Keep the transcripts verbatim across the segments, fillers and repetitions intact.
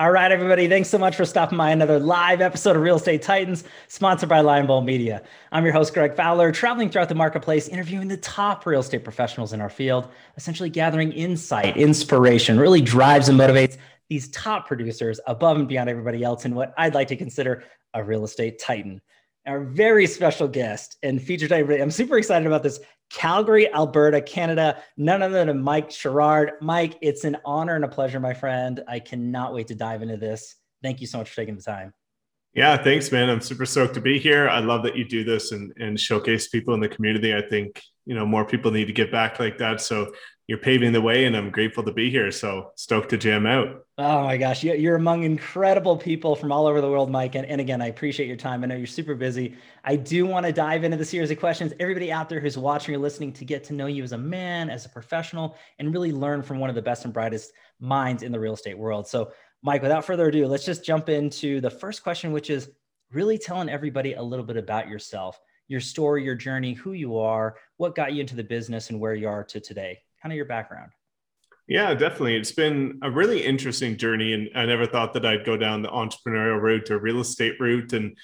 All right, everybody. Thanks so much for stopping by another live episode of Real Estate Titans, sponsored by Lion Bowl Media. I'm your host, Greg Fowler, traveling throughout the marketplace, interviewing the top real estate professionals in our field, essentially gathering insight, inspiration, really drives and motivates these top producers above and beyond everybody else in what I'd like to consider a real estate titan. Our very special guest and featured, I'm super excited about this, Calgary, Alberta, Canada, none other than Mike Sherard. Mike, it's an honor and a pleasure, my friend. I cannot wait to dive into this. Thank you so much for taking the time. Yeah, thanks, man. I'm super stoked to be here. I love that you do this and, and showcase people in the community. I think, you know, more people need to get back like that. So you're paving the way and I'm grateful to be here. So stoked to jam out. Oh my gosh. You're among incredible people from all over the world, Mike. And, and again, I appreciate your time. I know you're super busy. I do want to dive into the series of questions. Everybody out there who's watching or listening to get to know you as a man, as a professional, and really learn from one of the best and brightest minds in the real estate world. So Mike, without further ado, let's just jump into the first question, which is really telling everybody a little bit about yourself, your story, your journey, who you are, what got you into the business and where you are to today. Kind of your background. Yeah, definitely. It's been a really interesting journey. And I never thought that I'd go down the entrepreneurial route or real estate route. And,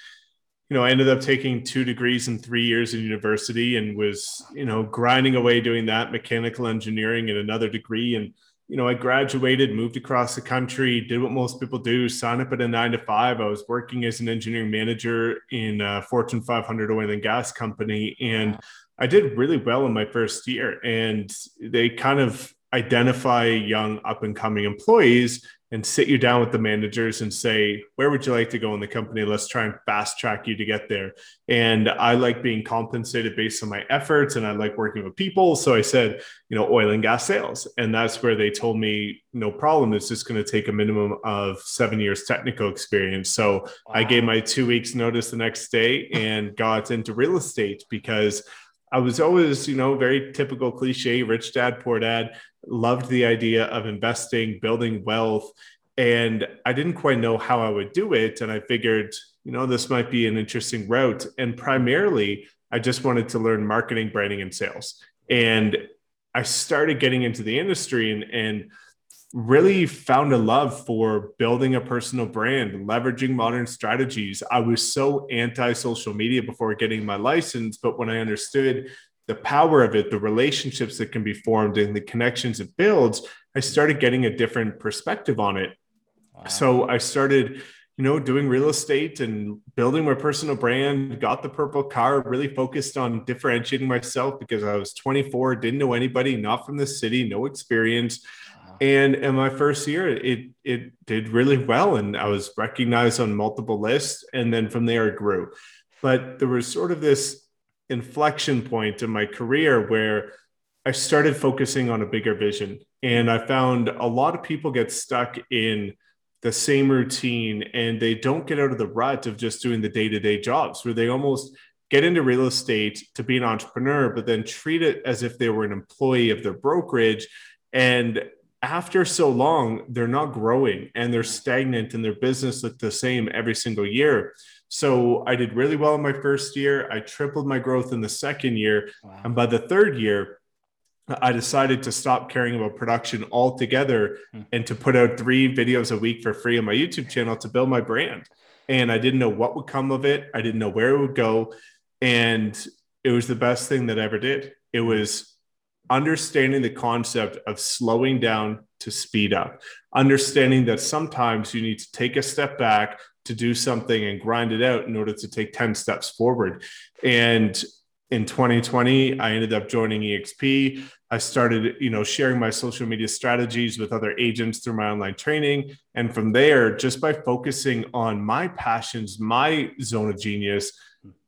you know, I ended up taking two degrees in three years in university and was, you know, grinding away doing that, mechanical engineering and another degree. And, you know, I graduated, moved across the country, did what most people do, sign up at a nine to five. I was working as an engineering manager in a Fortune five hundred oil and gas company. And I did really well in my first year, and they kind of identify young up and coming employees and sit you down with the managers and say, where would you like to go in the company? Let's try and fast track you to get there. And I like being compensated based on my efforts and I like working with people. So I said, you know, oil and gas sales. And that's where they told me, no problem. It's just going to take a minimum of seven years technical experience. So wow. I gave my two weeks notice the next day and got into real estate because I was always, you know, very typical cliche, rich dad, poor dad, loved the idea of investing, building wealth. And I didn't quite know how I would do it. And I figured, you know, this might be an interesting route. And primarily, I just wanted to learn marketing, branding, and sales. And I started getting into the industry and, and really found a love for building a personal brand, leveraging modern strategies. I was so anti-social media before getting my license, but when I understood the power of it, the relationships that can be formed and the connections it builds, I started getting a different perspective on it. Wow. So I started, you know, doing real estate and building my personal brand, got the purple car, really focused on differentiating myself because I was twenty-four, didn't know anybody, not from the city, no experience. And in my first year, it it did really well. And I was recognized on multiple lists. And then from there, it grew. But there was sort of this inflection point in my career where I started focusing on a bigger vision. And I found a lot of people get stuck in the same routine and they don't get out of the rut of just doing the day-to-day jobs where they almost get into real estate to be an entrepreneur, but then treat it as if they were an employee of their brokerage. And after so long, they're not growing and they're stagnant and their business looked the same every single year. So I did really well in my first year. I tripled my growth in the second year. Wow. And by the third year, I decided to stop caring about production altogether hmm. and to put out three videos a week for free on my YouTube channel to build my brand. And I didn't know what would come of it. I didn't know where it would go. And it was the best thing that I ever did. It was understanding the concept of slowing down to speed up, understanding that sometimes you need to take a step back to do something and grind it out in order to take ten steps forward. And in twenty twenty, I ended up joining eXp. I started, you know, sharing my social media strategies with other agents through my online training. And from there, just by focusing on my passions, my zone of genius,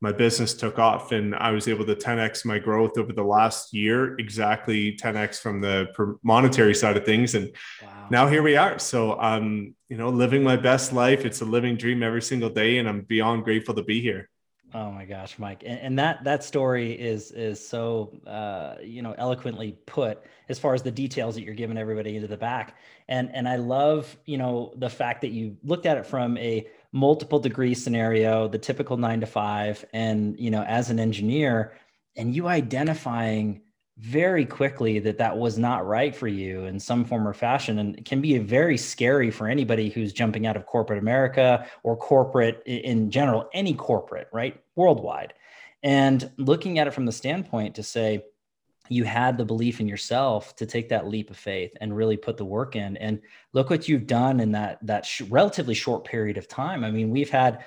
my business took off and I was able to ten X my growth over the last year, exactly ten X from the monetary side of things. And wow. Now here we are. So I'm, um, you know, living my best life. It's a living dream every single day. And I'm beyond grateful to be here. Oh my gosh, Mike. And, and that, that story is, is so, uh, you know, eloquently put as far as the details that you're giving everybody into the back. And, and I love, you know, the fact that you looked at it from a multiple degree scenario, the typical nine to five, and, you know, as an engineer and you identifying very quickly that that was not right for you in some form or fashion. And it can be very scary for anybody who's jumping out of corporate America or corporate in general, any corporate, right? Worldwide. And looking at it from the standpoint to say, you had the belief in yourself to take that leap of faith and really put the work in. And look what you've done in that, that sh- relatively short period of time. I mean, we've had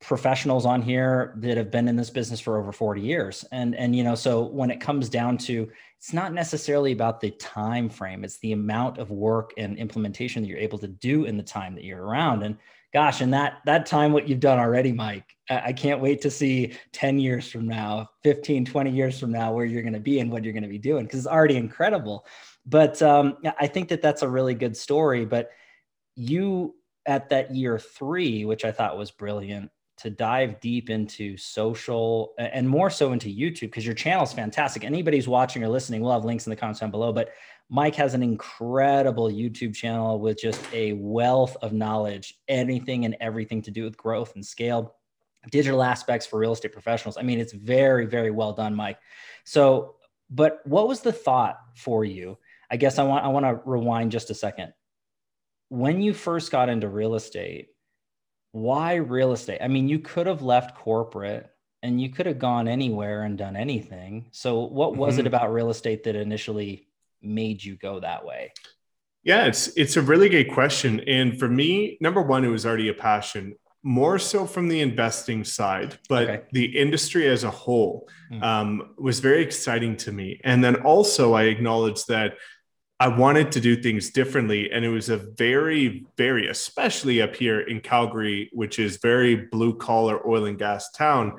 professionals on here that have been in this business for over forty years. And, and, you know, so when it comes down to, it's not necessarily about the time frame, it's the amount of work and implementation that you're able to do in the time that you're around. And gosh, and that, that time, what you've done already, Mike, I can't wait to see ten years from now, fifteen, twenty years from now, where you're going to be and what you're going to be doing, because it's already incredible. But um, I think that that's a really good story. But you, at that year three, which I thought was brilliant, to dive deep into social and more so into YouTube, because your channel is fantastic. Anybody who's watching or listening, we'll have links in the comments down below, but Mike has an incredible YouTube channel with just a wealth of knowledge, anything and everything to do with growth and scale, digital aspects for real estate professionals. I mean, it's very, very well done, Mike. So, but what was the thought for you? I guess I want, I want to rewind just a second. When you first got into real estate, why real estate? I mean, you could have left corporate and you could have gone anywhere and done anything. So what was mm-hmm. it about real estate that initially made you go that way? Yeah, it's it's a really good question. And for me, number one, it was already a passion, more so from the investing side, but okay. the industry as a whole mm-hmm. um, was very exciting to me. And then also I acknowledged that I wanted to do things differently. And it was a very, very, especially up here in Calgary, which is very blue collar oil and gas town,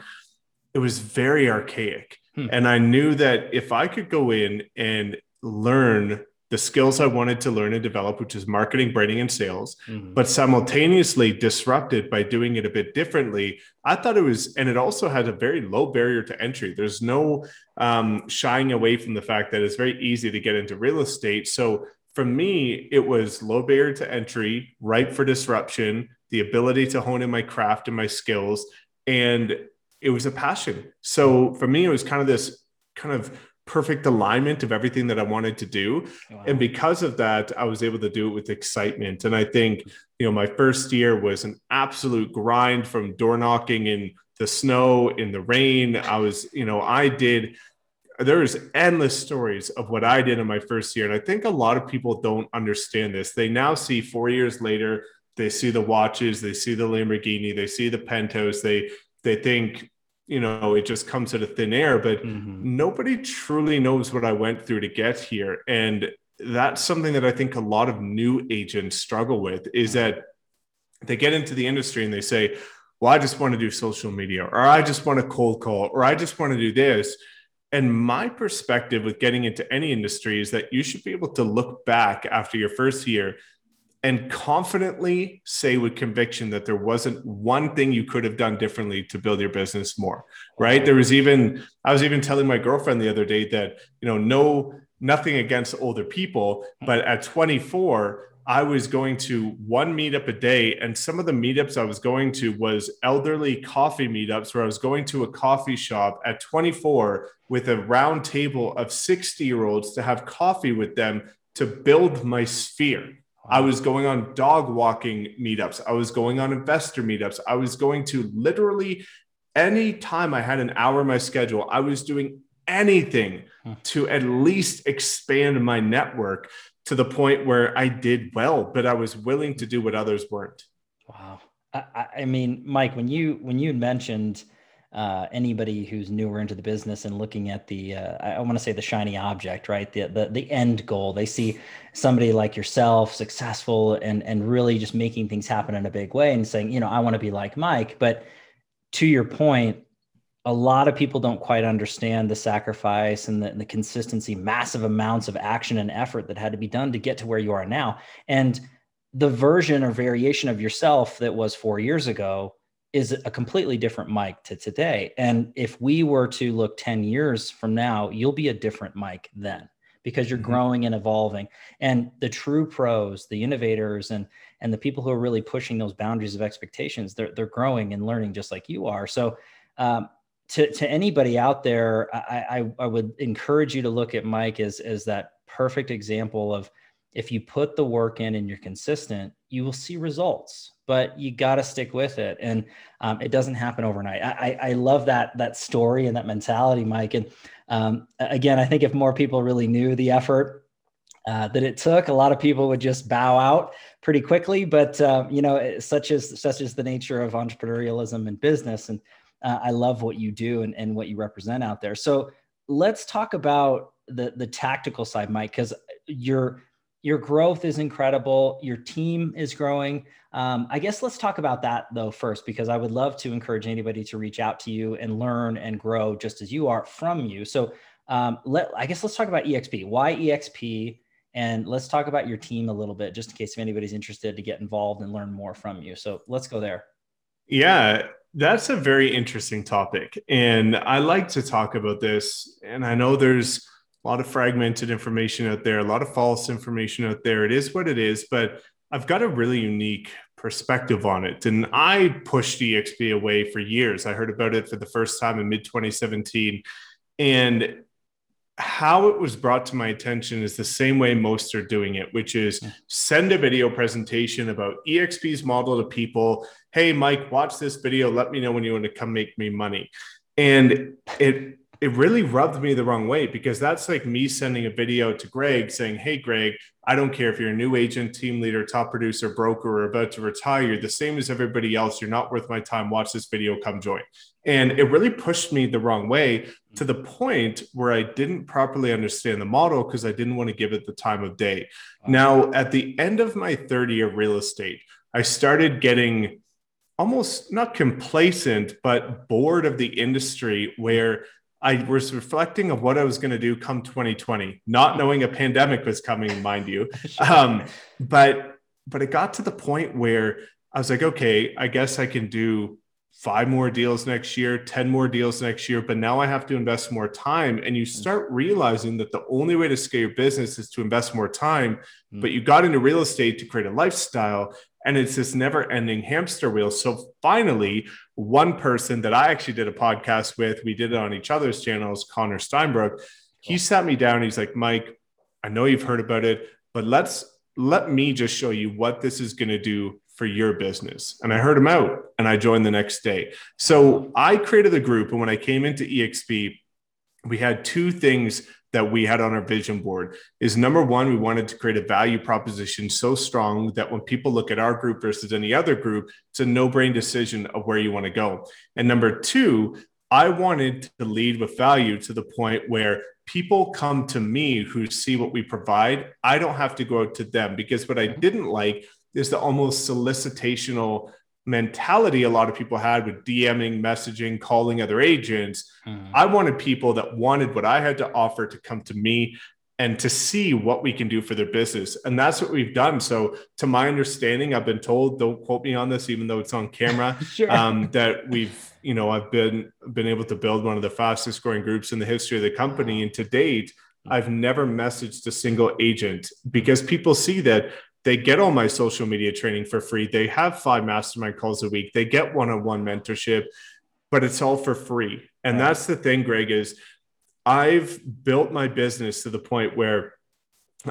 it was very archaic. Hmm. And I knew that if I could go in and learn the skills I wanted to learn and develop, which is marketing, branding, and sales, mm-hmm. but simultaneously disrupt it by doing it a bit differently. I thought it was, and it also has a very low barrier to entry. There's no um, shying away from the fact that it's very easy to get into real estate. So for me, it was low barrier to entry, ripe for disruption, the ability to hone in my craft and my skills. And it was a passion. So for me, it was kind of this kind of perfect alignment of everything that I wanted to do. Wow. And because of that, I was able to do it with excitement. And I think, you know, my first year was an absolute grind from door knocking in the snow, in the rain. I was, you know, I did, there was endless stories of what I did in my first year. And I think a lot of people don't understand this. They now see four years later, they see the watches, they see the Lamborghini, they see the Pentos, they, they think, you know, it just comes out of thin air, but mm-hmm. nobody truly knows what I went through to get here. And that's something that I think a lot of new agents struggle with, is that they get into the industry and they say, well, I just want to do social media, or I just want to cold call, or I just want to do this. And my perspective with getting into any industry is that you should be able to look back after your first year and confidently say with conviction that there wasn't one thing you could have done differently to build your business more, right? There was even, I was even telling my girlfriend the other day that, you know, no, nothing against older people, but at twenty-four, I was going to one meetup a day. And some of the meetups I was going to was elderly coffee meetups where I was going to a coffee shop at twenty-four with a round table of sixty year olds to have coffee with them to build my sphere. I was going on dog walking meetups. I was going on investor meetups. I was going to literally any time I had an hour in my schedule, I was doing anything to at least expand my network to the point where I did well, but I was willing to do what others weren't. Wow. I, I mean, Mike, when you, when you mentioned uh, anybody who's newer into the business and looking at the, uh, I want to say the shiny object, right? The, the, the end goal, they see somebody like yourself, successful and, and really just making things happen in a big way and saying, you know, I want to be like Mike. But to your point, a lot of people don't quite understand the sacrifice and the, the consistency, massive amounts of action and effort that had to be done to get to where you are now. And the version or variation of yourself that was four years ago is a completely different Mike to today. And if we were to look ten years from now, you'll be a different Mike then, because you're mm-hmm. growing and evolving. And the true pros, the innovators, and and the people who are really pushing those boundaries of expectations, they're, they're growing and learning just like you are. So um, to, to anybody out there, I, I, I would encourage you to look at Mike as, as that perfect example of, if you put the work in and you're consistent, you will see results, but you got to stick with it. And um, it doesn't happen overnight. I, I, I love that, that story and that mentality, Mike. And um, again, I think if more people really knew the effort uh, that it took, a lot of people would just bow out pretty quickly. But uh, you know, such as, such as the nature of entrepreneurialism and business. And uh, I love what you do and, and what you represent out there. So let's talk about the, the tactical side, Mike, because you're, your growth is incredible. Your team is growing. Um, I guess let's talk about that though first, because I would love to encourage anybody to reach out to you and learn and grow just as you are from you. So um, let, I guess let's talk about eXp. Why eXp? And let's talk about your team a little bit, just in case if anybody's interested to get involved and learn more from you. So let's go there. Yeah, that's a very interesting topic. And I like to talk about this. And I know there's a lot of fragmented information out there, a lot of false information out there. It is what it is, but I've got a really unique perspective on it. And I pushed eXp away for years. I heard about it for the first time in mid twenty seventeen. And how it was brought to my attention is the same way most are doing it, which is send a video presentation about eXp's model to people. Hey, Mike, watch this video. Let me know when you want to come make me money. And it It really rubbed me the wrong way, because that's like me sending a video to Greg saying, hey, Greg, I don't care if you're a new agent, team leader, top producer, broker, or about to retire, you're the same as everybody else. You're not worth my time. Watch this video, come join. And it really pushed me the wrong way, to the point where I didn't properly understand the model because I didn't want to give it the time of day. Now, at the end of my third year real estate, I started getting almost not complacent, but bored of the industry, where I was reflecting on what I was going to do come twenty twenty, not knowing a pandemic was coming, mind you. Um, but but it got to the point where I was like, okay, I guess I can do five more deals next year, ten more deals next year, but now I have to invest more time. And you start realizing that the only way to scale your business is to invest more time, mm-hmm. but you got into real estate to create a lifestyle. And it's this never ending hamster wheel. So finally, one person that I actually did a podcast with, we did it on each other's channels, Connor Steinbrook, he sat me down. He's like, Mike, I know you've heard about it, but let's, let me just show you what this is going to do for your business. And I heard him out and I joined the next day. So I created the group. And when I came into eXp, we had two things that we had on our vision board. Is number one, we wanted to create a value proposition so strong that when people look at our group versus any other group, it's a no-brain decision of where you want to go. And number two, I wanted to lead with value to the point where people come to me who see what we provide. I don't have to go out to them, because what I didn't like is the almost solicitational mentality a lot of people had with DMing, messaging, calling other agents. Mm. I wanted people that wanted what I had to offer to come to me and to see what we can do for their business. And that's what we've done. So to my understanding, I've been told, don't quote me on this, even though it's on camera, sure. um, that we've, you know, I've been, been able to build one of the fastest growing groups in the history of the company. And to date, I've never messaged a single agent, because people see that they get all my social media training for free. They have five mastermind calls a week. They get one-on-one mentorship, but it's all for free. And right. That's the thing, Greg, is I've built my business to the point where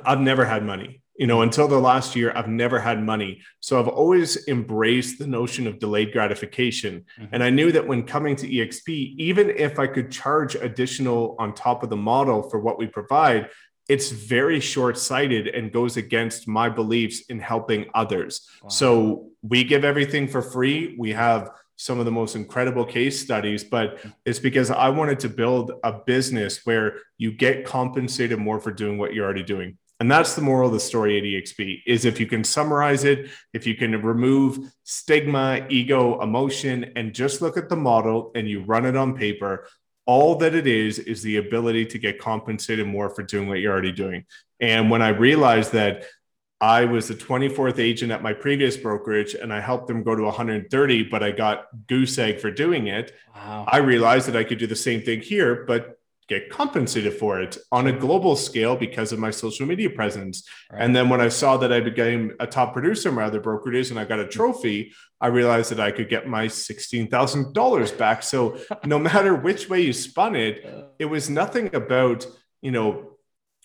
I've never had money. You know, until the last year, I've never had money. So I've always embraced the notion of delayed gratification. Mm-hmm. And I knew that when coming to eXp, even if I could charge additional on top of the model for what we provide, it's very short-sighted and goes against my beliefs in helping others. Wow. So we give everything for free. We have some of the most incredible case studies, but it's because I wanted to build a business where you get compensated more for doing what you're already doing. And that's the moral of the story at eXp, is if you can summarize it, if you can remove stigma, ego, emotion, and just look at the model and you run it on paper, all that it is, is the ability to get compensated more for doing what you're already doing. And when I realized that I was the twenty-fourth agent at my previous brokerage and I helped them go to one hundred thirty, but I got goose egg for doing it. Wow. I realized that I could do the same thing here, but get compensated for it on a global scale because of my social media presence. Right. And then when I saw that I became a top producer in my other brokerages and I got a trophy, I realized that I could get my sixteen thousand dollars back. So no matter which way you spun it, it was nothing about, you know,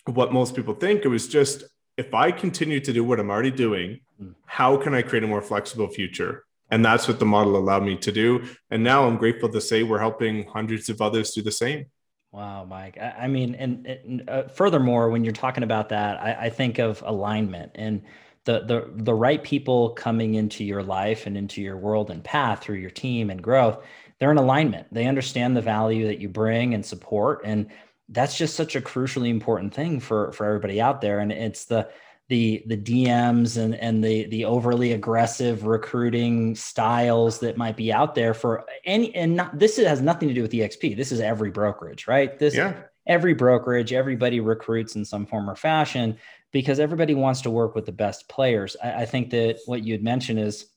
what most people think. It was just, if I continue to do what I'm already doing, how can I create a more flexible future? And that's what the model allowed me to do. And now I'm grateful to say we're helping hundreds of others do the same. Wow, Mike. I, I mean, and, and uh, furthermore, when you're talking about that, I, I think of alignment and the the the right people coming into your life and into your world and path through your team and growth. They're in alignment. They understand the value that you bring and support, and that's just such a crucially important thing for for everybody out there. And it's the the the D Ms and and the the overly aggressive recruiting styles that might be out there for any, and not, this has nothing to do with eXp. This is every brokerage, right? This yeah. every brokerage, everybody recruits in some form or fashion because everybody wants to work with the best players. I, I think that what you had mentioned is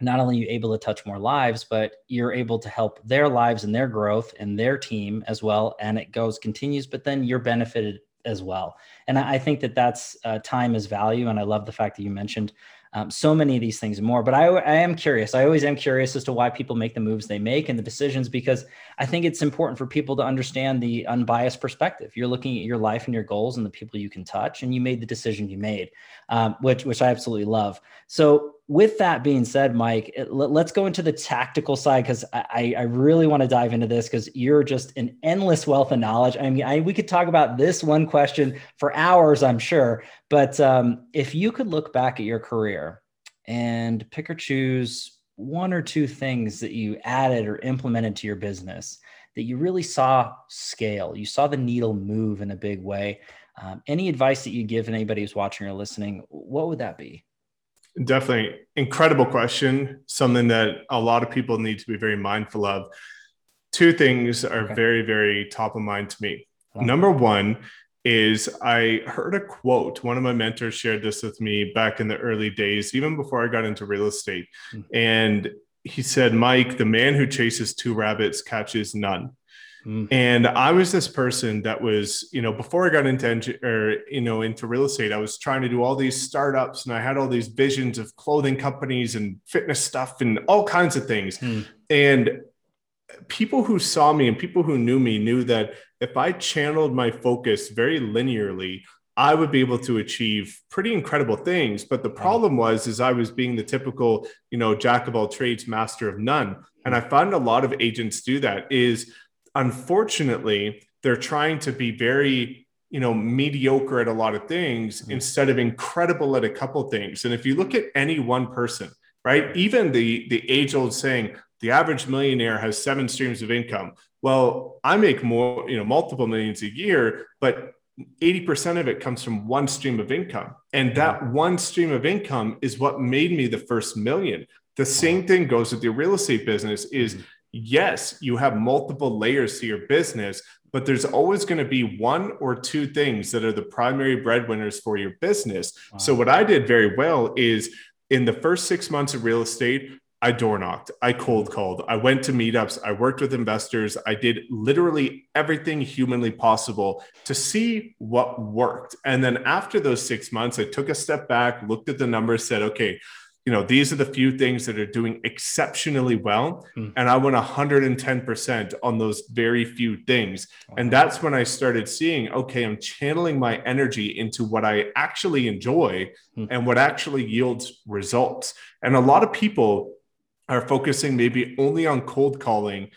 not only are you able to touch more lives, but you're able to help their lives and their growth and their team as well. And it goes, continues, but then you're benefited as well. And I think that that's uh, time is value. And I love the fact that you mentioned um, so many of these things and more, but I, I am curious. I always am curious as to why people make the moves they make and the decisions, because I think it's important for people to understand the unbiased perspective. You're looking at your life and your goals and the people you can touch, and you made the decision you made, um, which, which I absolutely love. So with that being said, Mike, it, let, let's go into the tactical side, because I, I really want to dive into this because you're just an endless wealth of knowledge. I mean, I, we could talk about this one question for hours, I'm sure. But um, if you could look back at your career and pick or choose one or two things that you added or implemented to your business that you really saw scale, you saw the needle move in a big way, um, any advice that you give anybody who's watching or listening, what would that be? Definitely. Incredible question. Something that a lot of people need to be very mindful of. Two things are okay. very, very top of mind to me. Wow. Number one is I heard a quote. One of my mentors shared this with me back in the early days, even before I got into real estate. Mm-hmm. And he said, Mike, the man who chases two rabbits catches none. Mm-hmm. And I was this person that was, you know, before I got into, enge- or, you know, into real estate, I was trying to do all these startups and I had all these visions of clothing companies and fitness stuff and all kinds of things. Mm-hmm. And people who saw me and people who knew me knew that if I channeled my focus very linearly, I would be able to achieve pretty incredible things. But the problem was, is I was being the typical, you know, jack of all trades, master of none. Mm-hmm. And I find a lot of agents do that is, unfortunately, they're trying to be very, you know, mediocre at a lot of things mm-hmm. instead of incredible at a couple of things. And if you look at any one person, right, even the, the age-old saying, the average millionaire has seven streams of income. Well, I make more, you know, multiple millions a year, but eighty percent of it comes from one stream of income. And that yeah. one stream of income is what made me the first million. The same thing goes with the real estate business is mm-hmm. yes, you have multiple layers to your business, but there's always going to be one or two things that are the primary breadwinners for your business. Wow. So what I did very well is in the first six months of real estate, I door knocked, I cold called, I went to meetups, I worked with investors. I did literally everything humanly possible to see what worked. And then after those six months, I took a step back, looked at the numbers, said, okay, you know, these are the few things that are doing exceptionally well. Mm. And I went one hundred ten percent on those very few things. Wow. And that's when I started seeing, okay, I'm channeling my energy into what I actually enjoy mm. and what actually yields results. And a lot of people are focusing maybe only on cold calling,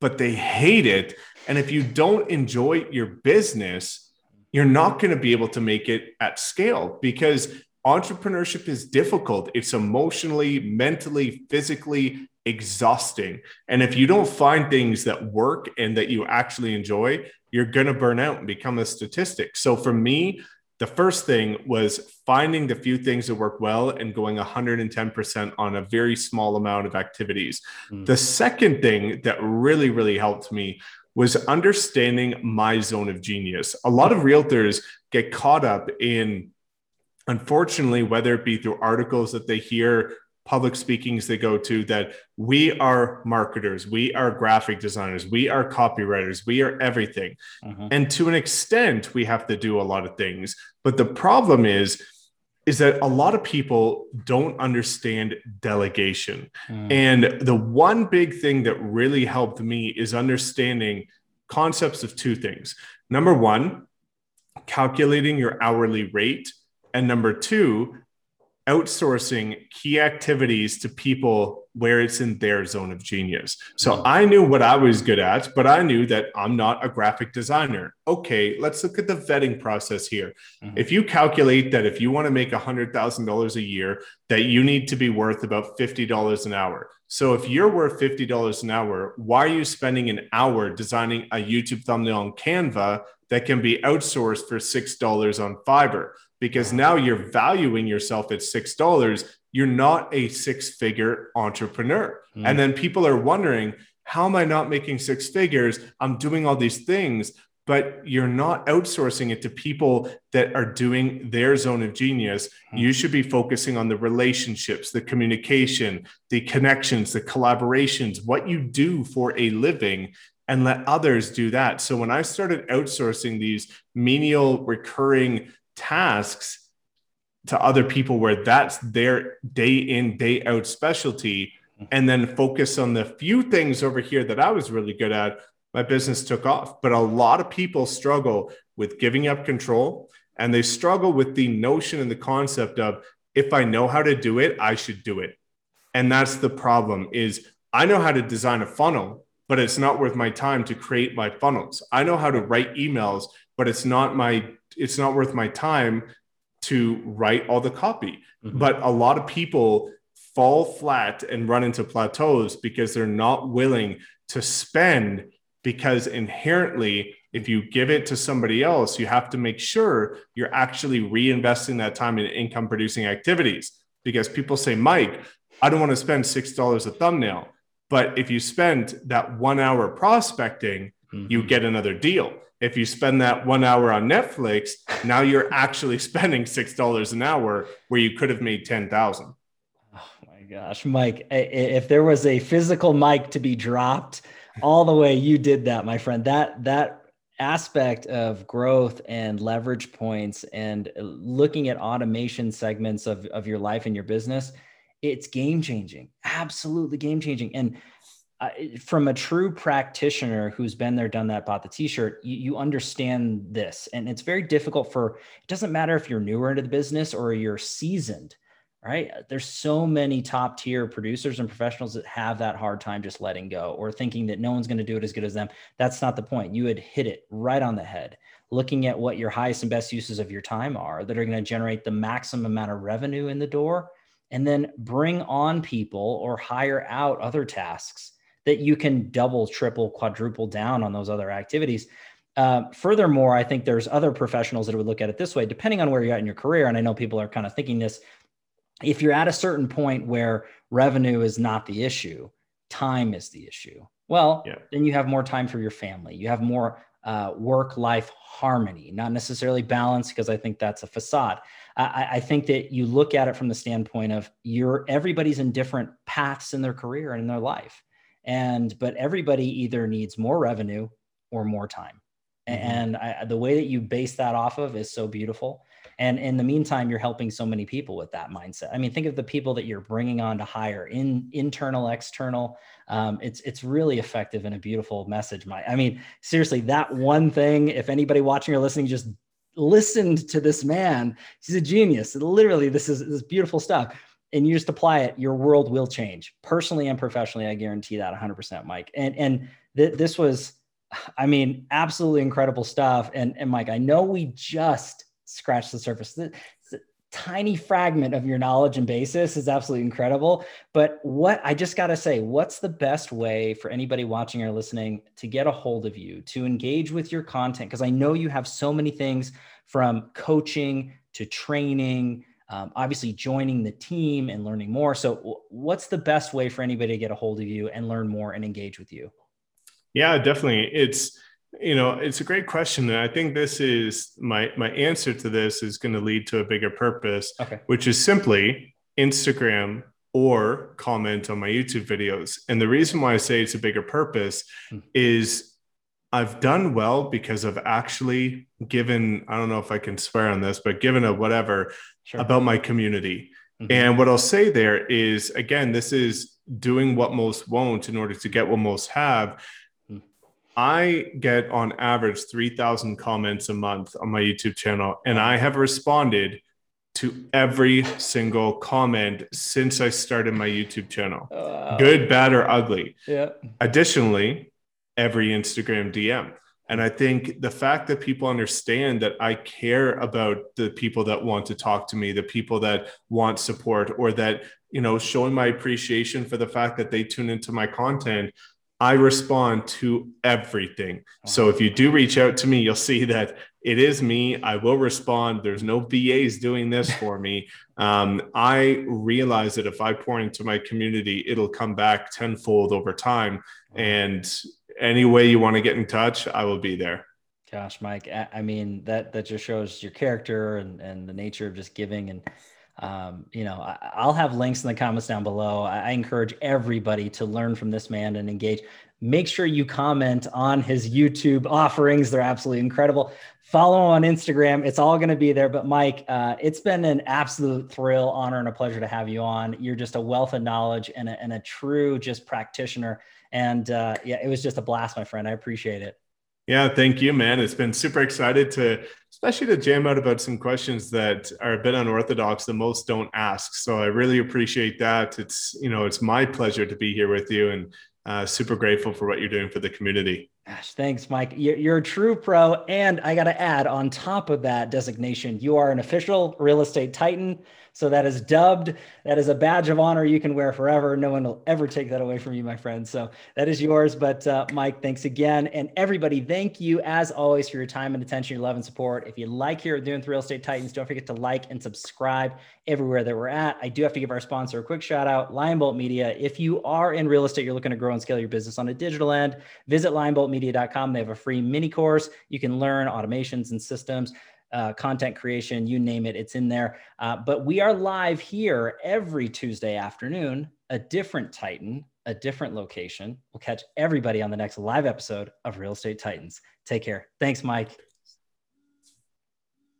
but they hate it. And if you don't enjoy your business, you're not going to be able to make it at scale because entrepreneurship is difficult. It's emotionally, mentally, physically exhausting. And if you don't find things that work and that you actually enjoy, you're going to burn out and become a statistic. So for me, the first thing was finding the few things that work well and going one hundred ten percent on a very small amount of activities. Mm. The second thing that really, really helped me was understanding my zone of genius. A lot of realtors get caught up in, unfortunately, whether it be through articles that they hear public speakings they go to, that we are marketers, we are graphic designers, we are copywriters, we are everything. Uh-huh. And to an extent, we have to do a lot of things. But the problem is, is that a lot of people don't understand delegation. Mm. And the one big thing that really helped me is understanding concepts of two things. Number one, calculating your hourly rate. And number two, outsourcing key activities to people where it's in their zone of genius. So I knew what I was good at, but I knew that I'm not a graphic designer. Okay, let's look at the vetting process here. Mm-hmm. If you calculate that if you want to make one hundred thousand dollars a year, that you need to be worth about fifty dollars an hour. So if you're worth fifty dollars an hour, why are you spending an hour designing a YouTube thumbnail on Canva that can be outsourced for six dollars on Fiverr? Because now you're valuing yourself at six dollars. You're not a six-figure entrepreneur. Mm. And then people are wondering, how am I not making six figures? I'm doing all these things, but you're not outsourcing it to people that are doing their zone of genius. Mm. You should be focusing on the relationships, the communication, the connections, the collaborations, what you do for a living, and let others do that. So when I started outsourcing these menial recurring tasks to other people where that's their day in, day out specialty, and then focus on the few things over here that I was really good at, my business took off. But a lot of people struggle with giving up control, and they struggle with the notion and the concept of, if I know how to do it, I should do it. And that's the problem, is I know how to design a funnel, but it's not worth my time to create my funnels. I know how to write emails, but it's not my it's not worth my time to write all the copy. Mm-hmm. But a lot of people fall flat and run into plateaus because they're not willing to spend, because inherently, if you give it to somebody else, you have to make sure you're actually reinvesting that time in income producing activities. Because people say, Mike, I don't want to spend six dollars a thumbnail. But if you spend that one hour prospecting, mm-hmm. you get another deal. If you spend that one hour on Netflix, now you're actually spending six dollars an hour where you could have made ten thousand dollars. Oh my gosh, Mike, if there was a physical mic to be dropped all the way, you did that, my friend. That, that aspect of growth and leverage points and looking at automation segments of, of your life and your business, it's game-changing, absolutely game-changing. And Uh, from a true practitioner who's been there, done that, bought the t-shirt, you, you understand this. And it's very difficult for, it doesn't matter if you're newer into the business or you're seasoned, right? There's so many top tier producers and professionals that have that hard time just letting go or thinking that no one's going to do it as good as them. That's not the point. You had hit it right on the head, looking at what your highest and best uses of your time are that are going to generate the maximum amount of revenue in the door, and then bring on people or hire out other tasks that you can double, triple, quadruple down on those other activities. Uh, furthermore, I think there's other professionals that would look at it this way, depending on where you're at in your career. And I know people are kind of thinking this, if you're at a certain point where revenue is not the issue, time is the issue. Well, yeah. Then you have more time for your family. You have more uh, work-life harmony, not necessarily balance, because I think that's a facade. I, I think that you look at it from the standpoint of you're, everybody's in different paths in their career and in their life. And, but everybody either needs more revenue or more time. Mm-hmm. And I, the way that you base that off of is so beautiful. And in the meantime, you're helping so many people with that mindset. I mean, think of the people that you're bringing on to hire in internal, external. Um, it's, it's really effective and a beautiful message. My, I mean, seriously, that one thing, if anybody watching or listening, just listened to this man, he's a genius. Literally, this is this beautiful stuff. And you just apply it, your world will change. Personally and professionally, I guarantee that one hundred percent, Mike. And and th- this was, I mean, absolutely incredible stuff. And, and Mike, I know we just scratched the surface. This tiny fragment of your knowledge and basis is absolutely incredible. But what I just got to say, what's the best way for anybody watching or listening to get a hold of you, to engage with your content? Because I know you have so many things, from coaching to training, Um, obviously joining the team and learning more. So w- what's the best way for anybody to get a hold of you and learn more and engage with you? Yeah, definitely. It's, you know, it's a great question. And I think this is my, my answer to this is going to lead to a bigger purpose, okay. Which is simply Instagram or comment on my YouTube videos. And the reason why I say it's a bigger purpose mm. is I've done well because I've actually given, I don't know if I can swear on this, but given a whatever sure. about my community. Mm-hmm. And what I'll say there is, again, this is doing what most won't in order to get what most have. Mm-hmm. I get on average three thousand comments a month on my YouTube channel, and I have responded to every single comment since I started my YouTube channel, uh, good, bad, or ugly. Yeah. Additionally, every Instagram D M. And I think the fact that people understand that I care about the people that want to talk to me, the people that want support, or that, you know, showing my appreciation for the fact that they tune into my content, I respond to everything. So if you do reach out to me, you'll see that it is me. I will respond. There's no V As doing this for me. Um, I realize that if I pour into my community, it'll come back tenfold over time. And any way you want to get in touch, I will be there. Gosh, Mike, I mean, that, that just shows your character and, and the nature of just giving. And, um, you know, I, I'll have links in the comments down below. I, I encourage everybody to learn from this man and engage. Make sure you comment on his YouTube offerings. They're absolutely incredible. Follow him on Instagram. It's all going to be there. But Mike, uh, it's been an absolute thrill, honor, and a pleasure to have you on. You're just a wealth of knowledge and a, and a true just practitioner. And uh, yeah, it was just a blast, my friend. I appreciate it. Yeah, thank you, man. It's been super excited to, especially to jam out about some questions that are a bit unorthodox that most don't ask. So I really appreciate that. It's, you know, it's my pleasure to be here with you, and uh, super grateful for what you're doing for the community. Gosh, thanks, Mike. You're a true pro. And I got to add, on top of that designation, you are an official real estate titan. So that is dubbed. That is a badge of honor you can wear forever. No one will ever take that away from you, my friend. So that is yours. But uh, Mike, thanks again. And everybody, thank you as always for your time and attention, your love and support. If you like here at Doing the Real Estate Titans, don't forget to like and subscribe everywhere that we're at. I do have to give our sponsor a quick shout out, Lionbolt Media. If you are in real estate, you're looking to grow and scale your business on a digital end, visit Lionbolt Media. media dot com. They have a free mini course. You can learn automations and systems, uh, content creation, you name it, it's in there. Uh, but we are live here every Tuesday afternoon, a different Titan, a different location. We'll catch everybody on the next live episode of Real Estate Titans. Take care. Thanks, Mike.